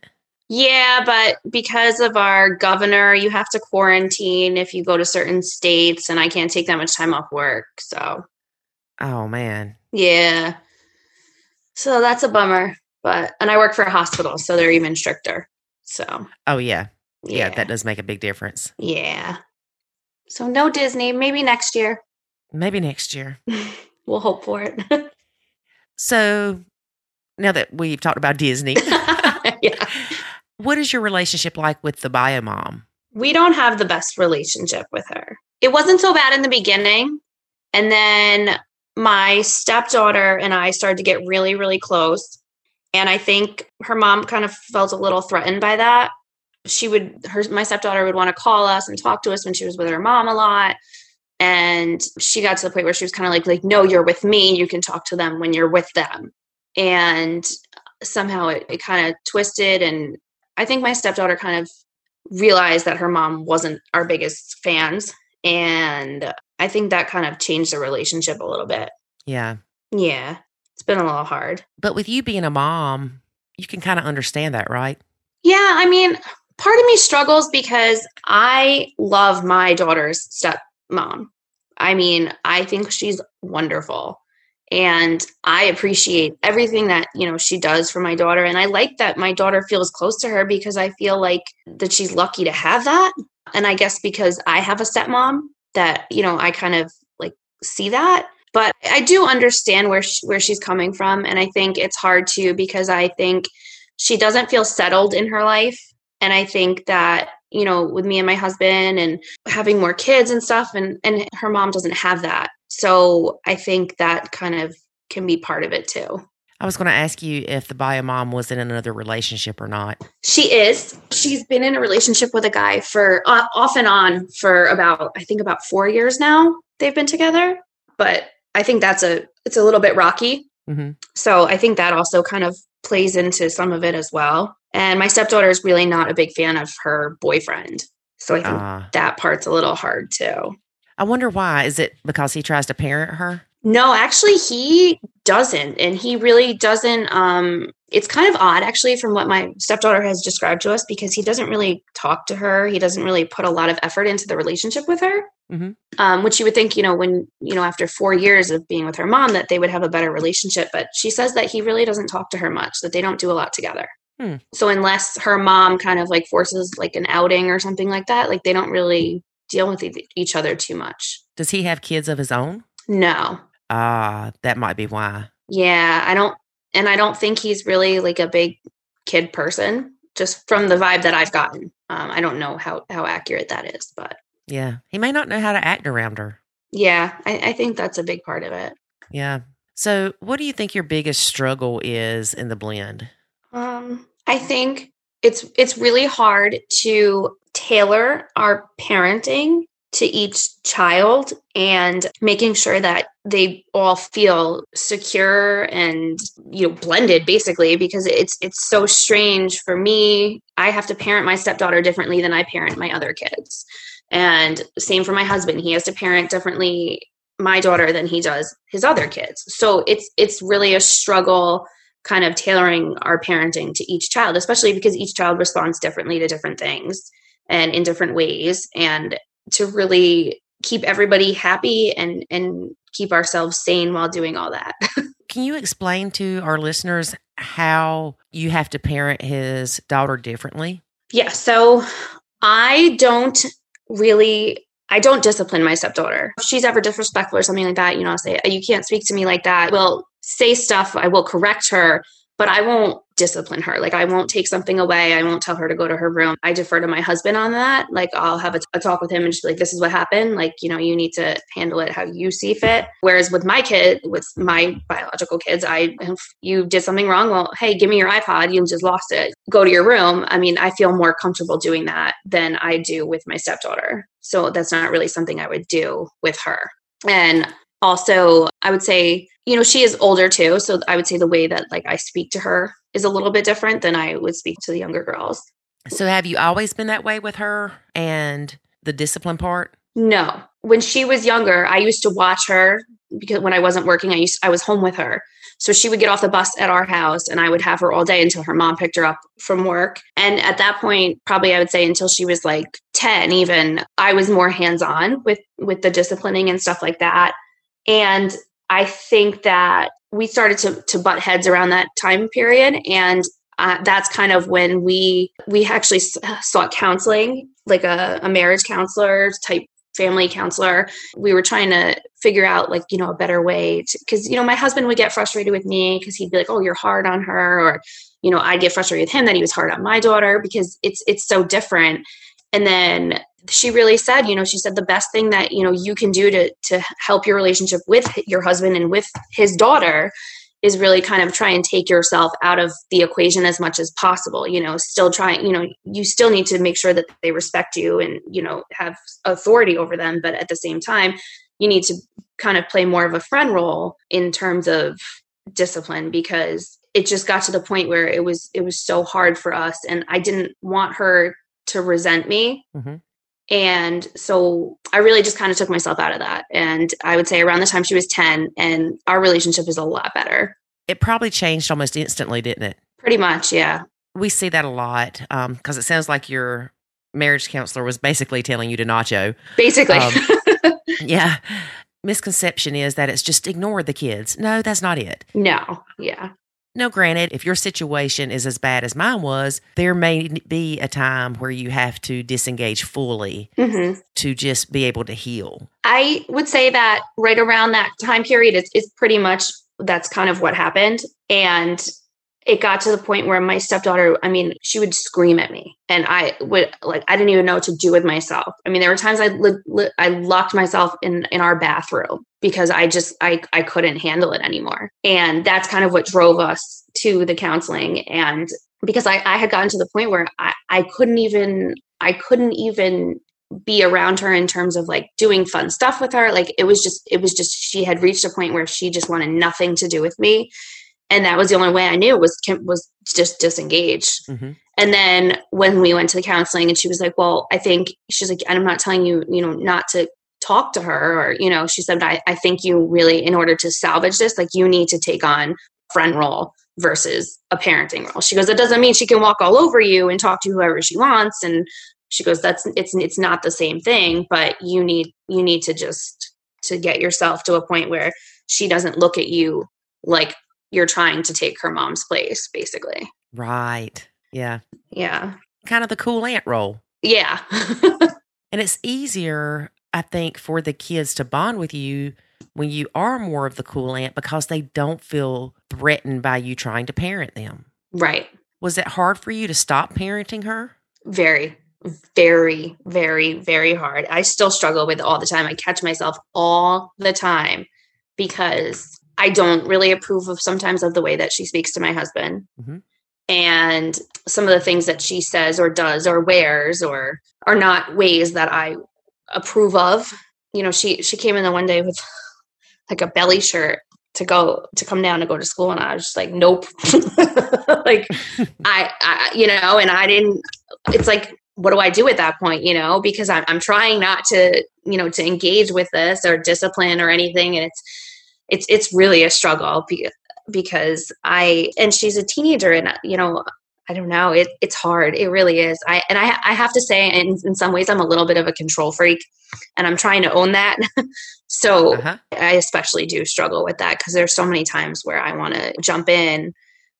Yeah, but because of our governor, you have to quarantine if you go to certain states, and I can't take that much time off work, so. Oh, man. Yeah. So that's a bummer, but, and I work for a hospital, so they're even stricter, so. Oh, yeah. Yeah, that does make a big difference. Yeah. So no Disney, maybe next year. Maybe next year. We'll hope for it. So now that we've talked about Disney, yeah. What is your relationship like with the bio mom? We don't have the best relationship with her. It wasn't so bad in the beginning. And then my stepdaughter and I started to get really, really close. And I think her mom kind of felt a little threatened by that. My stepdaughter would want to call us and talk to us when she was with her mom a lot. And she got to the point where she was kind of like, no, you're with me. You can talk to them when you're with them. And somehow it kind of twisted. And I think my stepdaughter kind of realized that her mom wasn't our biggest fans. And I think that kind of changed the relationship a little bit. Yeah. Yeah. It's been a little hard. But with you being a mom, you can kind of understand that, right? Yeah. I mean, part of me struggles because I love my daughter's stepmom. I mean, I think she's wonderful and I appreciate everything that, you know, she does for my daughter. And I like that my daughter feels close to her because I feel like that she's lucky to have that. And I guess because I have a stepmom that, you know, I kind of like see that, but I do understand where she's coming from. And I think it's hard too, because I think she doesn't feel settled in her life. And I think that, you know, with me and my husband and having more kids and stuff, and her mom doesn't have that. So I think that kind of can be part of it too. I was going to ask you if the bio mom was in another relationship or not. She is. She's been in a relationship with a guy for off and on for about 4 years now. They've been together, but I think it's a little bit rocky. Mm-hmm. So I think that also kind of plays into some of it as well. And my stepdaughter is really not a big fan of her boyfriend. So I think that part's a little hard too. I wonder why. Is it because he tries to parent her? No, actually he doesn't. And he really doesn't. It's kind of odd actually from what my stepdaughter has described to us because he doesn't really talk to her. He doesn't really put a lot of effort into the relationship with her, which you would think, you know, when, you know, after 4 years of being with her mom that they would have a better relationship. But she says that he really doesn't talk to her much, that they don't do a lot together. So unless her mom kind of like forces like an outing or something like that, like they don't really deal with each other too much. Does he have kids of his own? No. That might be why. Yeah. I don't think he's really like a big kid person just from the vibe that I've gotten. I don't know how accurate that is, but. Yeah. He may not know how to act around her. Yeah. I think that's a big part of it. Yeah. So what do you think your biggest struggle is in the blend? I think it's really hard to tailor our parenting to each child and making sure that they all feel secure and, you know, blended basically, because it's so strange for me. I have to parent my stepdaughter differently than I parent my other kids. And same for my husband. He has to parent differently my daughter than he does his other kids. So it's really a struggle kind of tailoring our parenting to each child, especially because each child responds differently to different things and in different ways. And to really keep everybody happy and keep ourselves sane while doing all that. Can you explain to our listeners how you have to parent his daughter differently? Yeah. So I don't really I don't discipline my stepdaughter. If she's ever disrespectful or something like that, I'll say, you can't speak to me like that. I will say stuff. I will correct her, but I won't discipline her. I won't take something away. I won't tell her to go to her room. I defer to my husband on that. I'll have a talk with him and just be like, this is what happened. You need to handle it how you see fit. Whereas with with my biological kids, if you did something wrong, well, hey, give me your iPod. You just lost it. Go to your room. I feel more comfortable doing that than I do with my stepdaughter. So that's not really something I would do with her. And also, I would say, she is older too. So I would say the way that I speak to her is a little bit different than I would speak to the younger girls. So have you always been that way with her and the discipline part? No. When she was younger, I used to watch her because when I wasn't working, I was home with her. So she would get off the bus at our house and I would have her all day until her mom picked her up from work. And at that point, probably I would say until she was 10, even, I was more hands-on with the disciplining and stuff like that. And I think that we started to butt heads around that time period. And that's kind of when we actually sought counseling, like a marriage counselor type family counselor. We were trying to figure out a better way because, my husband would get frustrated with me because he'd be like, oh, you're hard on her. Or, I'd get frustrated with him that he was hard on my daughter because it's so different. And then she really said, she said the best thing that, you can do to help your relationship with your husband and with his daughter is really kind of try and take yourself out of the equation as much as possible. Still trying, you still need to make sure that they respect you and, have authority over them. But at the same time, you need to kind of play more of a friend role in terms of discipline because it just got to the point where it was so hard for us. And I didn't want her to resent me. Mm-hmm. And so I really just kind of took myself out of that. And I would say around the time she was 10 and our relationship is a lot better. It probably changed almost instantly, didn't it? Pretty much. Yeah. We see that a lot because it sounds like your marriage counselor was basically telling you to Nacho. Basically. Yeah. Misconception is that it's just ignore the kids. No, that's not it. No. Yeah. No, granted, if your situation is as bad as mine was, there may be a time where you have to disengage fully mm-hmm. to just be able to heal. I would say that right around that time period, it's pretty much that's kind of what happened. And it got to the point where my stepdaughter, she would scream at me and I would I didn't even know what to do with myself. There were times I locked myself in our bathroom because I couldn't handle it anymore. And that's kind of what drove us to the counseling. And because I had gotten to the point where I couldn't even be around her in terms of doing fun stuff with her. It was just, she had reached a point where she just wanted nothing to do with me. And that was the only way I knew was just disengaged. Mm-hmm. And then when we went to the counseling and she was like, well, I think she's like, and I'm not telling you, not to talk to her or, she said, I think you really, in order to salvage this, you need to take on friend role versus a parenting role. She goes, that doesn't mean she can walk all over you and talk to whoever she wants. And she goes, it's not the same thing, but you need to just to get yourself to a point where she doesn't look at you like you're trying to take her mom's place, basically. Right. Yeah. Yeah. Kind of the cool aunt role. Yeah. And it's easier, I think, for the kids to bond with you when you are more of the cool aunt because they don't feel threatened by you trying to parent them. Right. Was it hard for you to stop parenting her? Very, very, very, very hard. I still struggle with it all the time. I catch myself all the time because I don't really approve of sometimes of the way that she speaks to my husband mm-hmm. and some of the things that she says or does or wears or are not ways that I approve of. She came in the one day with a belly shirt to come down to go to school. And I was just like, nope. I and I didn't, it's like, what do I do at that point? Because I'm trying not to, to engage with this or discipline or anything. And it's really a struggle because and she's a teenager and, I don't know. It's hard. It really is. I have to say in some ways I'm a little bit of a control freak and I'm trying to own that. So uh-huh. I especially do struggle with that because there's so many times where I want to jump in,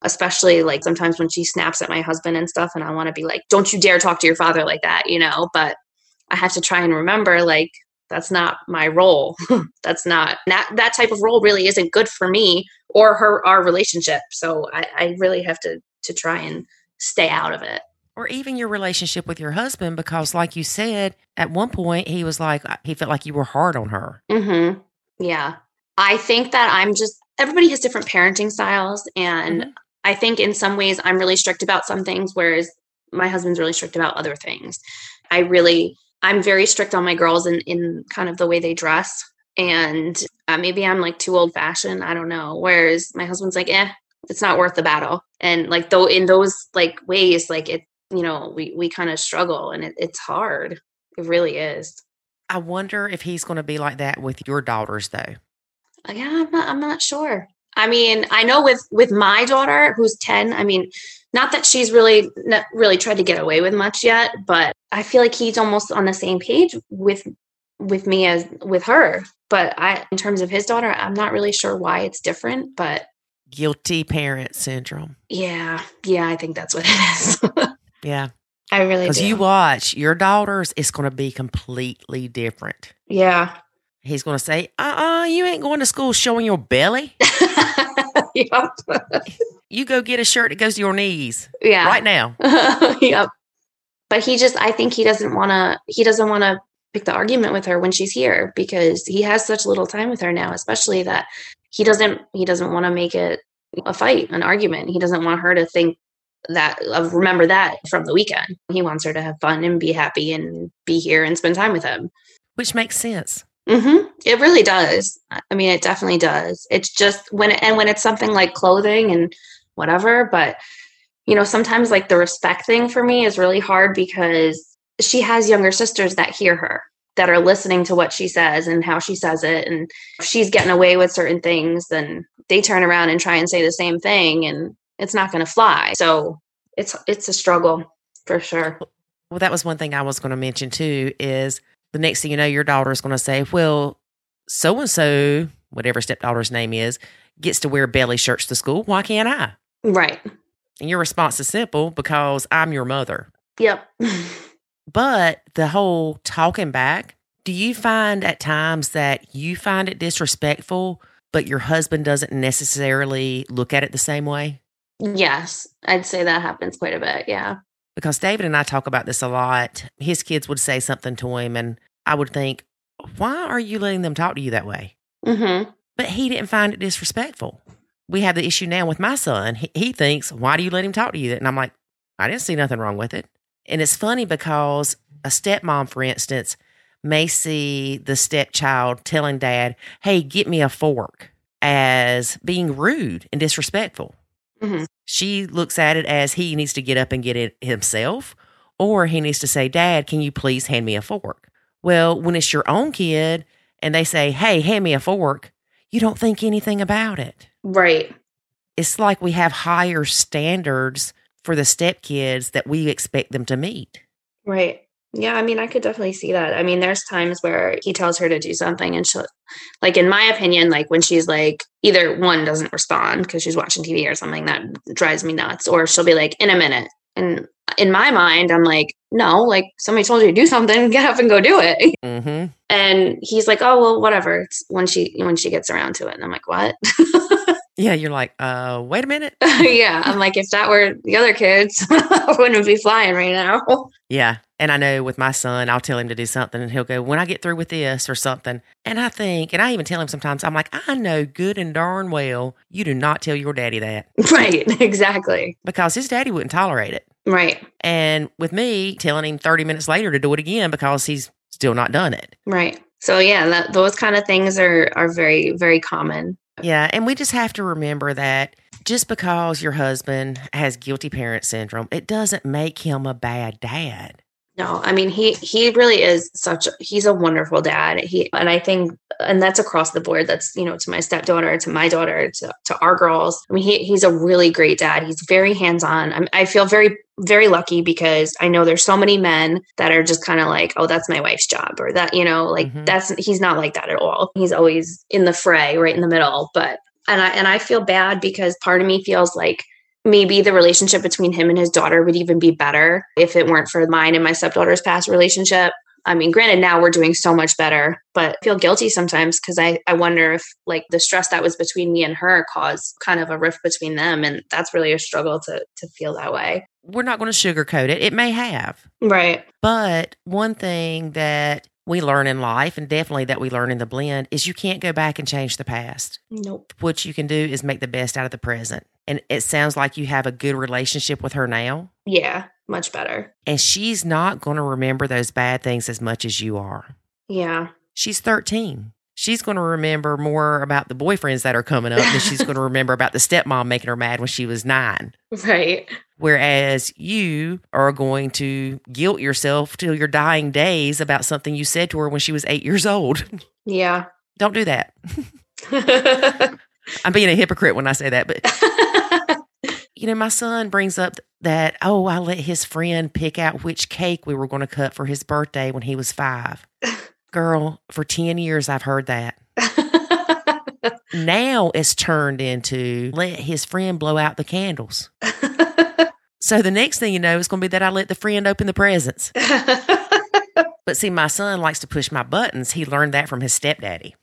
especially sometimes when she snaps at my husband and stuff. And I want to be like, don't you dare talk to your father like that, but I have to try and remember, like, that's not my role. That's not, that type of role really isn't good for me or our relationship. So I really have to try and stay out of it. Or even your relationship with your husband, because like you said, at one point he was like, he felt like you were hard on her. Mm-hmm. Yeah. I think that everybody has different parenting styles. And mm-hmm. I think in some ways I'm really strict about some things, whereas my husband's really strict about other things. I'm very strict on my girls in kind of the way they dress. And maybe I'm like too old fashioned. I don't know. Whereas my husband's like, it's not worth the battle. And like, though, in those like ways, like it, you know, we kind of struggle and it's hard. It really is. I wonder if he's going to be like that with your daughters though. Yeah, I'm not sure. I mean, I know with my daughter who's 10, I mean, not that she's really tried to get away with much yet, but I feel like he's almost on the same page with me as with her. But in terms of his daughter, I'm not really sure why it's different, but guilty parent syndrome. Yeah, I think that's what it is. Yeah. I really do. Because you watch your daughters, it's going to be completely different. Yeah. He's going to say, you ain't going to school showing your belly. Yep. You go get a shirt that goes to your knees. Yeah. Right now. Yep. But I think he doesn't want to pick the argument with her when she's here because he has such little time with her now, especially that he doesn't want to make it a fight, an argument. He doesn't want her to think that, remember that from the weekend. He wants her to have fun and be happy and be here and spend time with him. Which makes sense. Mm-hmm. It really does. I mean, it definitely does. It's just when it's something like clothing and whatever, but you know, sometimes like the respect thing for me is really hard because she has younger sisters that hear her, that are listening to what she says and how she says it. And if she's getting away with certain things, then they turn around and try and say the same thing and it's not going to fly. So it's a struggle for sure. Well, that was one thing I was going to mention too is the next thing you know, your daughter is going to say, well, so-and-so, whatever stepdaughter's name is, gets to wear belly shirts to school. Why can't I? Right. And your response is simple, because I'm your mother. Yep. But the whole talking back, do you find at times that you find it disrespectful, but your husband doesn't necessarily look at it the same way? Yes. I'd say that happens quite a bit. Yeah. Because David and I talk about this a lot. His kids would say something to him and I would think, why are you letting them talk to you that way? Mm-hmm. But he didn't find it disrespectful. We have the issue now with my son. He thinks, why do you let him talk to you? And I'm like, I didn't see nothing wrong with it. And it's funny because a stepmom, for instance, may see the stepchild telling dad, hey, get me a fork, as being rude and disrespectful. Mm-hmm. She looks at it as he needs to get up and get it himself, or he needs to say, Dad, can you please hand me a fork? Well, when it's your own kid and they say, hey, hand me a fork, you don't think anything about it. Right. It's like we have higher standards for the stepkids that we expect them to meet. Right. Yeah, I mean, I could definitely see that. I mean, there's times where he tells her to do something and she'll, like, in my opinion, like when she's like, either one doesn't respond because she's watching TV or something, that drives me nuts, or she'll be like, in a minute. And in my mind, I'm like, no, like somebody told you to do something, get up and go do it. Mm-hmm. And he's like, oh, well, whatever. It's when she gets around to it. And I'm like, what? Yeah. You're like, wait a minute. Yeah. I'm like, if that were the other kids, I wouldn't be flying right now. Yeah. And I know with my son, I'll tell him to do something and he'll go, when I get through with this or something. And I think, and I even tell him sometimes, I'm like, I know good and darn well, you do not tell your daddy that. Right. Exactly. Because his daddy wouldn't tolerate it. Right. And with me telling him 30 minutes later to do it again because he's still not done it. Right. So yeah, those kind of things are very, very common. Yeah. And we just have to remember that just because your husband has guilty parent syndrome, it doesn't make him a bad dad. No, I mean, he really is he's a wonderful dad. And that's across the board. That's, you know, to my stepdaughter, to my daughter, to our girls. I mean, he's a really great dad. He's very hands-on. I feel very, very lucky because I know there's so many men that are just kind of like, oh, that's my wife's job, or that, you know, like mm-hmm. He's not like that at all. He's always in the fray, right in the middle. But, and I feel bad because part of me feels like, maybe the relationship between him and his daughter would even be better if it weren't for mine and my stepdaughter's past relationship. I mean, granted, now we're doing so much better, but I feel guilty sometimes because I wonder if like the stress that was between me and her caused kind of a rift between them. And that's really a struggle to feel that way. We're not going to sugarcoat it. It may have. Right. But one thing that we learn in life, and definitely that we learn in the blend, is you can't go back and change the past. Nope. What you can do is make the best out of the present. And it sounds like you have a good relationship with her now. Yeah, much better. And she's not going to remember those bad things as much as you are. Yeah. She's 13. She's going to remember more about the boyfriends that are coming up than she's going to remember about the stepmom making her mad when she was 9. Right. Whereas you are going to guilt yourself till your dying days about something you said to her when she was 8 years old. Yeah. Don't do that. I'm being a hypocrite when I say that, but you know, my son brings up that, oh, I let his friend pick out which cake we were going to cut for his birthday when he was 5. Girl, for 10 years, I've heard that. Now it's turned into let his friend blow out the candles. So the next thing you know, it's going to be that I let the friend open the presents. But see, my son likes to push my buttons. He learned that from his stepdaddy.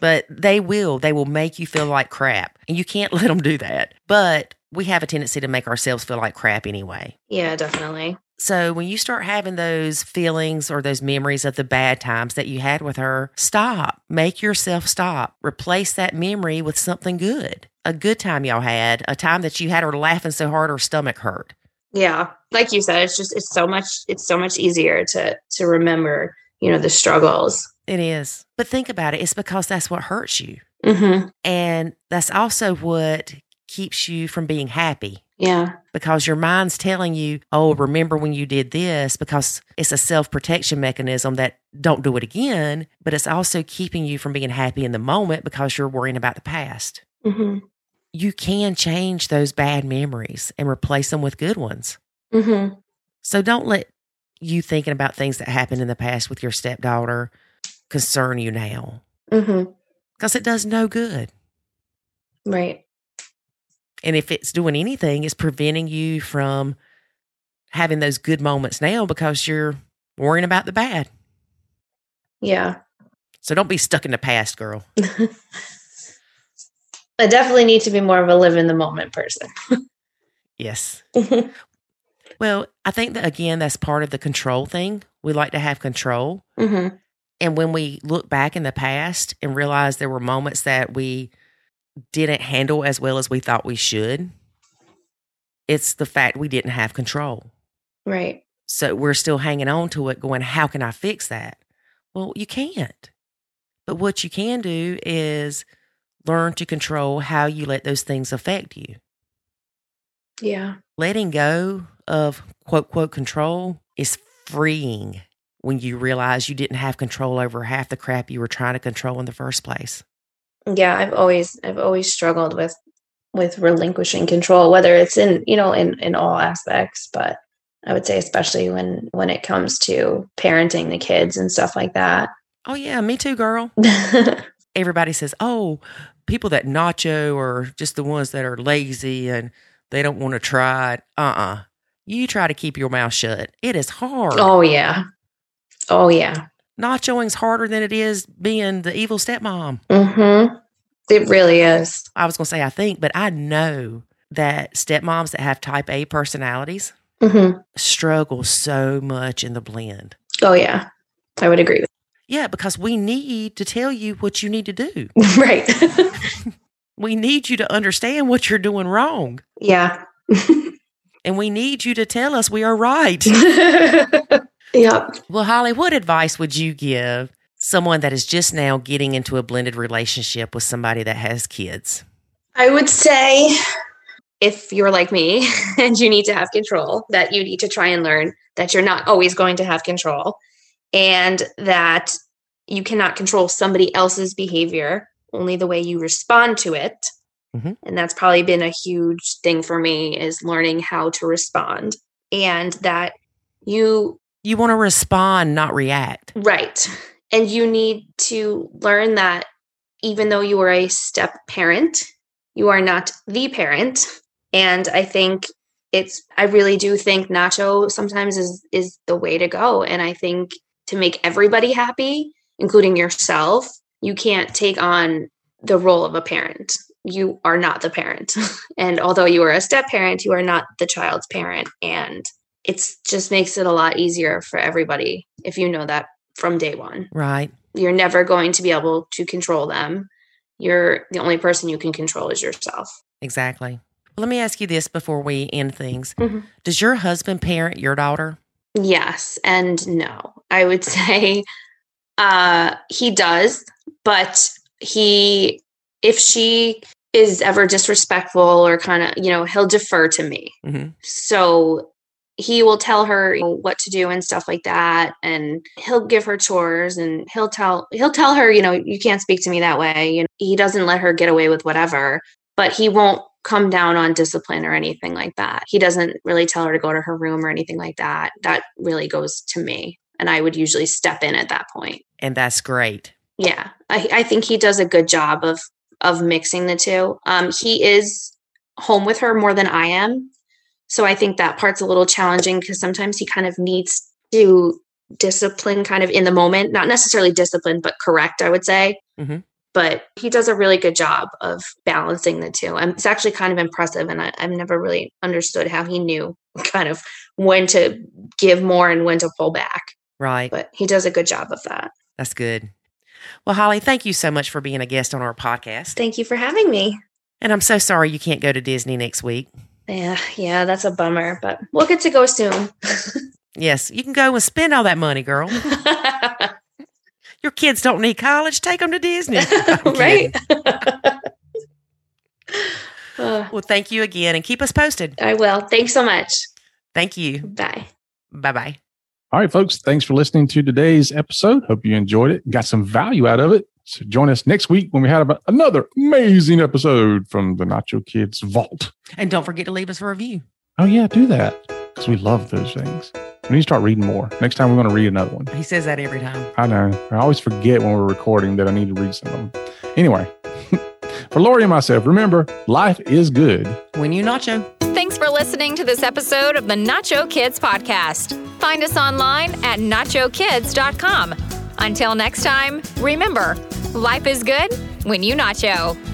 But they will make you feel like crap. And you can't let them do that. But we have a tendency to make ourselves feel like crap anyway. Yeah, definitely. So when you start having those feelings or those memories of the bad times that you had with her, stop. Make yourself stop. Replace that memory with something good. A good time y'all had, a time that you had her laughing so hard her stomach hurt. Yeah. Like you said, it's so much easier to remember, you know, the struggles. It is. But think about it. It's because that's what hurts you. Mm-hmm. And that's also what keeps you from being happy. Yeah. Because your mind's telling you, oh, remember when you did this, because it's a self-protection mechanism that don't do it again, but it's also keeping you from being happy in the moment because you're worrying about the past. Mm-hmm. You can change those bad memories and replace them with good ones. Mm-hmm. So don't let you thinking about things that happened in the past with your stepdaughter concern you now. Mm-hmm. Because it does no good. Right. And if it's doing anything, it's preventing you from having those good moments now because you're worrying about the bad. Yeah. So don't be stuck in the past, girl. I definitely need to be more of a live in the moment person. Yes. Well, I think that, again, that's part of the control thing. We like to have control. Mm-hmm. And when we look back in the past and realize there were moments that we didn't handle as well as we thought we should, it's the fact we didn't have control. Right. So we're still hanging on to it going, how can I fix that? Well, you can't. But what you can do is learn to control how you let those things affect you. Yeah. Letting go of quote, quote, control is freeing when you realize you didn't have control over half the crap you were trying to control in the first place. Yeah, I've always struggled with relinquishing control, whether it's in, you know, in all aspects, but I would say especially when it comes to parenting the kids and stuff like that. Oh yeah, me too, girl. Everybody says, "Oh, people that nacho are just the ones that are lazy and they don't want to try it." You try to keep your mouth shut. It is hard. Oh yeah. Oh yeah. Nachoing's harder than it is being the evil stepmom. Mm-hmm. It really is. I was going to say I think, but I know that stepmoms that have type A personalities mm-hmm. struggle so much in the blend. Oh, yeah. I would agree with that. Yeah, because we need to tell you what you need to do. Right. We need you to understand what you're doing wrong. Yeah. And we need you to tell us we are right. Yep. Well, Holly, what advice would you give someone that is just now getting into a blended relationship with somebody that has kids? I would say if you're like me and you need to have control, that you need to try and learn that you're not always going to have control and that you cannot control somebody else's behavior, only the way you respond to it. Mm-hmm. And that's probably been a huge thing for me is learning how to respond and that you want to respond, not react. Right. And you need to learn that even though you are a step parent, you are not the parent. And I think I really do think Nacho sometimes is the way to go. And I think to make everybody happy, including yourself, you can't take on the role of a parent. You are not the parent. And although you are a step parent, you are not the child's parent. And it's just makes it a lot easier for everybody if you know that from day one. Right. You're never going to be able to control them. You're the only person you can control is yourself. Exactly. Let me ask you this before we end things. Mm-hmm. Does your husband parent your daughter? Yes and no. I would say he does, but if she is ever disrespectful or kind of, he'll defer to me. Mm-hmm. So he will tell her what to do and stuff like that. And he'll give her chores and he'll tell her, you can't speak to me that way. He doesn't let her get away with whatever, but he won't come down on discipline or anything like that. He doesn't really tell her to go to her room or anything like that. That really goes to me. And I would usually step in at that point. And that's great. Yeah. I think he does a good job of mixing the two. He is home with her more than I am. So I think that part's a little challenging because sometimes he kind of needs to discipline kind of in the moment, not necessarily discipline, but correct, I would say. Mm-hmm. But he does a really good job of balancing the two. It's actually kind of impressive. And I've never really understood how he knew kind of when to give more and when to pull back. Right. But he does a good job of that. That's good. Well, Holly, thank you so much for being a guest on our podcast. Thank you for having me. And I'm so sorry you can't go to Disney next week. Yeah, that's a bummer, but we'll get to go soon. Yes, you can go and spend all that money, girl. Your kids don't need college. Take them to Disney. Right? Well, thank you again and keep us posted. I will. Thanks so much. Thank you. Bye. Bye-bye. All right, folks. Thanks for listening to today's episode. Hope you enjoyed it and got some value out of it. So join us next week when we have another amazing episode from the Nacho Kids Vault. And don't forget to leave us a review. Oh, yeah, do that because we love those things. We need to start reading more. Next time, we're going to read another one. He says that every time. I know. I always forget when we're recording that I need to read some of them. Anyway, for Lori and myself, remember, life is good when you nacho. Thanks for listening to this episode of the Nacho Kids Podcast. Find us online at nachokids.com. Until next time, remember, life is good when you nacho.